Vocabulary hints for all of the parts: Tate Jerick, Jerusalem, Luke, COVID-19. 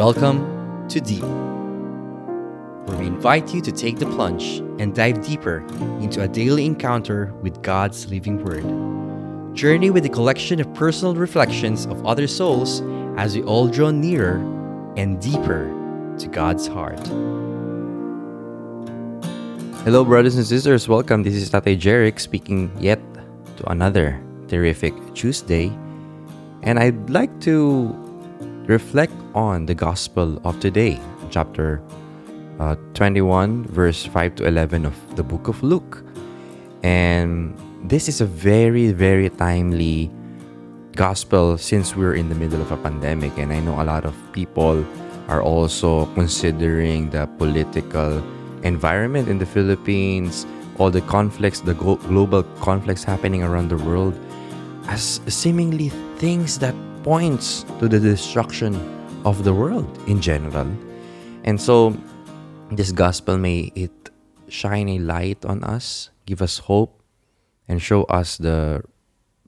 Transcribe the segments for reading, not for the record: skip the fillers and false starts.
Welcome to Deep, where we invite you to take the plunge and dive deeper into a daily encounter with God's living Word. Journey with a collection of personal reflections of other souls as we all draw nearer and deeper to God's heart. Hello, brothers and sisters. Welcome. This is Tate Jerick speaking yet to another terrific Tuesday. And I'd like to reflect on the Gospel of today, chapter 21, verse 5 to 11 of the book of Luke. And this is a very, very timely Gospel since we're in the middle of a pandemic. And I know a lot of people are also considering the political environment in the Philippines, all the conflicts, the global conflicts happening around the world as seemingly things that points to the destruction of the world in general. And so this gospel, may it shine a light on us, give us hope, and show us the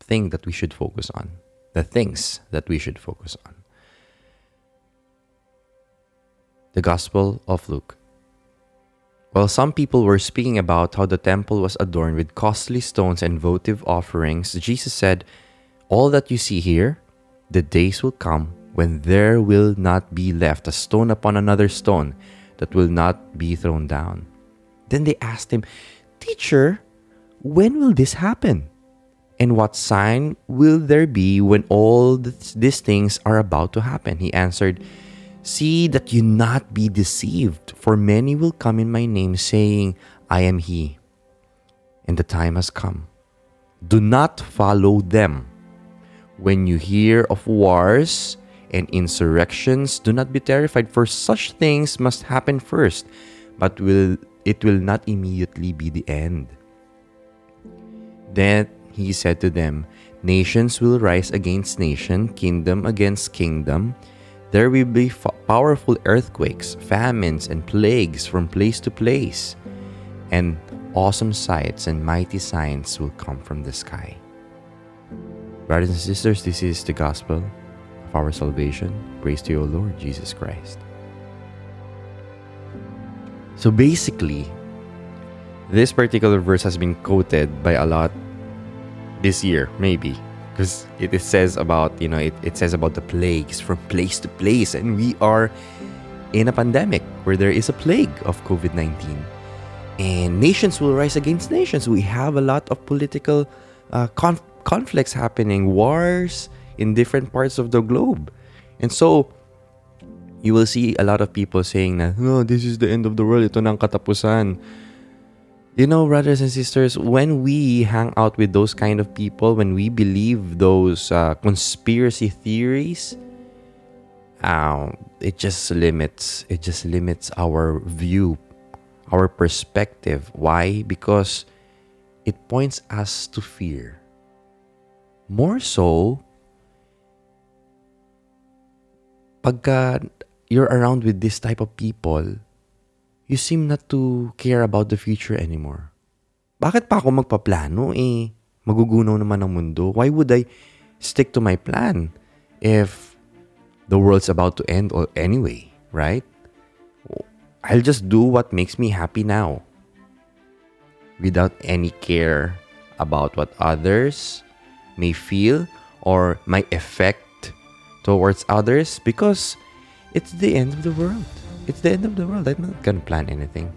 thing that we should focus on, the things that we should focus on. The Gospel of Luke. While some people were speaking about how the temple was adorned with costly stones and votive offerings, Jesus said, "All that you see here, the days will come when there will not be left a stone upon another stone that will not be thrown down." Then they asked him, "Teacher, when will this happen? And what sign will there be when all these things are about to happen?" He answered, "See that you not be deceived, for many will come in my name, saying, 'I am he.' And the time has come. Do not follow them. When you hear of wars and insurrections, do not be terrified, for such things must happen first, but it will not immediately be the end." Then he said to them, "Nations will rise against nation, kingdom against kingdom. There will be powerful earthquakes, famines, and plagues from place to place, and awesome sights and mighty signs will come from the sky." Brothers and sisters, this is the gospel of our salvation. Praise to you, O Lord Jesus Christ. So basically, this particular verse has been quoted by a lot this year, maybe, because it says about, it says about the plagues from place to place, and we are in a pandemic where there is a plague of COVID-19, and nations will rise against nations. We have a lot of political conflicts happening, wars in different parts of the globe. And so you will see a lot of people saying that, "No, this is the end of the world, ito na ang katapusan." Brothers and sisters, when we hang out with those kind of people, when we believe those conspiracy theories, it just limits our view, our perspective. Why? Because it points us to fear. More so, pagka you're around with this type of people, you seem not to care about the future anymore. Bakit pa ako magpaplano? Magugunaw naman ang mundo. Why would I stick to my plan if the world's about to end anyway, right? I'll just do what makes me happy now without any care about what others may feel or my effect towards others, because it's the end of the world. It's the end of the world. I'm not gonna plan anything.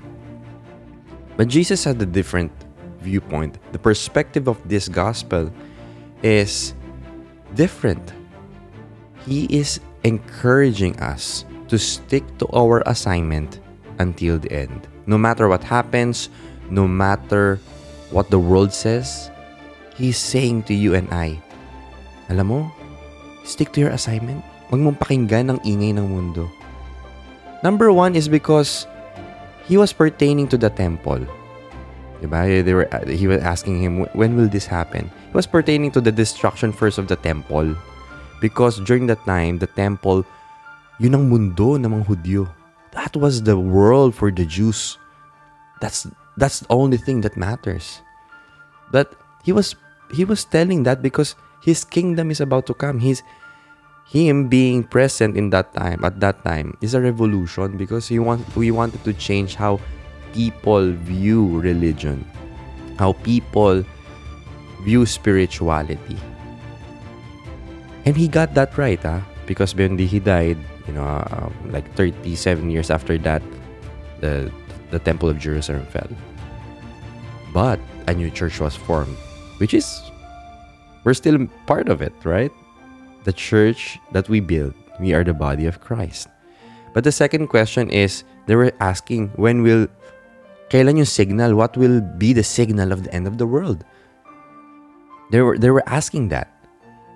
But Jesus had a different viewpoint. The perspective of this gospel is different. He is encouraging us to stick to our assignment until the end. No matter what happens, no matter what the world says, He's saying to you and I, alam mo, stick to your assignment. Huwag mong pakinggan ang ingay ng mundo. Number one is because he was pertaining to the temple. Diba? He was asking him, when will this happen? It was pertaining to the destruction first of the temple. Because during that time, the temple, yun ang mundo ng mga Hudyo. That was the world for the Jews. That's the only thing that matters. But he was telling that because his kingdom is about to come. His him being present in that time, at that time, is a revolution because we wanted to change how people view religion, how people view spirituality. And he got that right, because when he died, like 37 years after that, the Temple of Jerusalem fell. But a new church was formed, which is, we're still part of it, right? The church that we build, we are the body of Christ. But the second question is, they were asking, kailan yung signal? What will be the signal of the end of the world? They were asking that.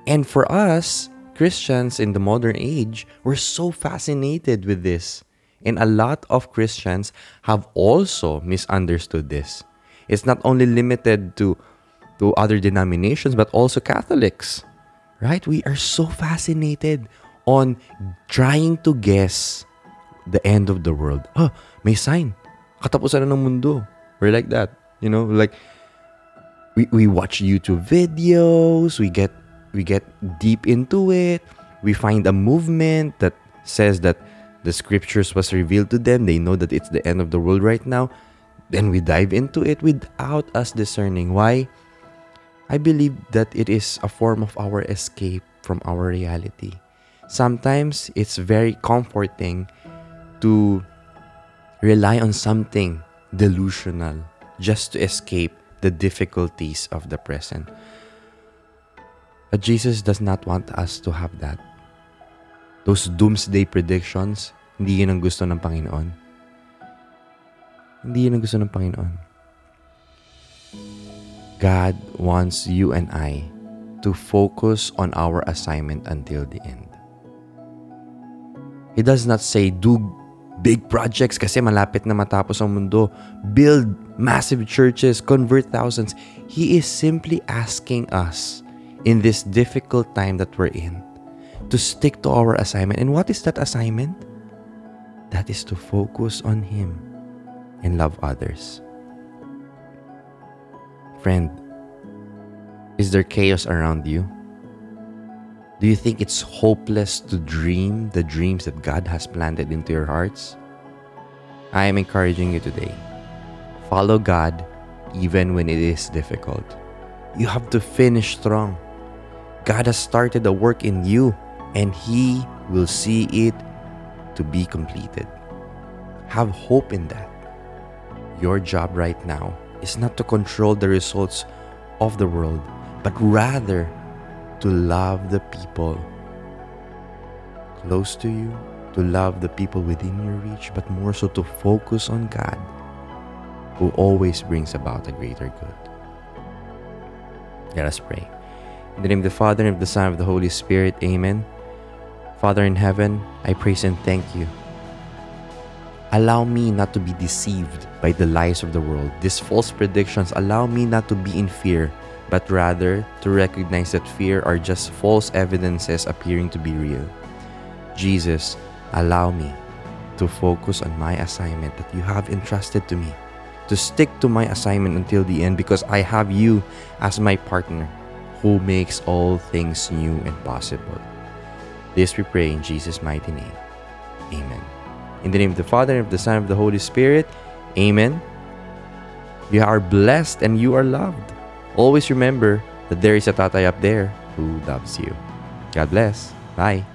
And for us, Christians in the modern age, we're so fascinated with this. And a lot of Christians have also misunderstood this. It's not only limited to other denominations, but also Catholics. Right? We are so fascinated on trying to guess the end of the world. Oh, may sign. Katapusan na ng mundo. We're like that. We watch YouTube videos. We get deep into it. We find a movement that says that the scriptures was revealed to them. They know that it's the end of the world right now. Then we dive into it without us discerning. Why? I believe that it is a form of our escape from our reality. Sometimes it's very comforting to rely on something delusional just to escape the difficulties of the present. But Jesus does not want us to have that. Those doomsday predictions, hindi yun ang gusto ng Panginoon. Hindi yun ang gusto ng Panginoon. God wants you and I to focus on our assignment until the end. He does not say, do big projects kasi malapit na matapos ang mundo. Build massive churches, convert thousands. He is simply asking us in this difficult time that we're in to stick to our assignment. And what is that assignment? That is to focus on Him and love others. Friend, is there chaos around you? Do you think it's hopeless to dream the dreams that God has planted into your hearts? I am encouraging you today. Follow God even when it is difficult. You have to finish strong. God has started a work in you and He will see it to be completed. Have hope in that. Your job right now is not to control the results of the world, but rather to love the people close to you, to love the people within your reach, but more so to focus on God, who always brings about a greater good. Let us pray. In the name of the Father, and of the Son, and of the Holy Spirit, Amen. Father in heaven, I praise and thank you. Allow me not to be deceived by the lies of the world, these false predictions. Allow me not to be in fear, but rather to recognize that fear are just false evidences appearing to be real. Jesus, allow me to focus on my assignment that you have entrusted to me, to stick to my assignment until the end, because I have you as my partner who makes all things new and possible. This we pray in Jesus' mighty name. Amen. In the name of the Father, and of the Son, and of the Holy Spirit. Amen. You are blessed and you are loved. Always remember that there is a tatay up there who loves you. God bless. Bye.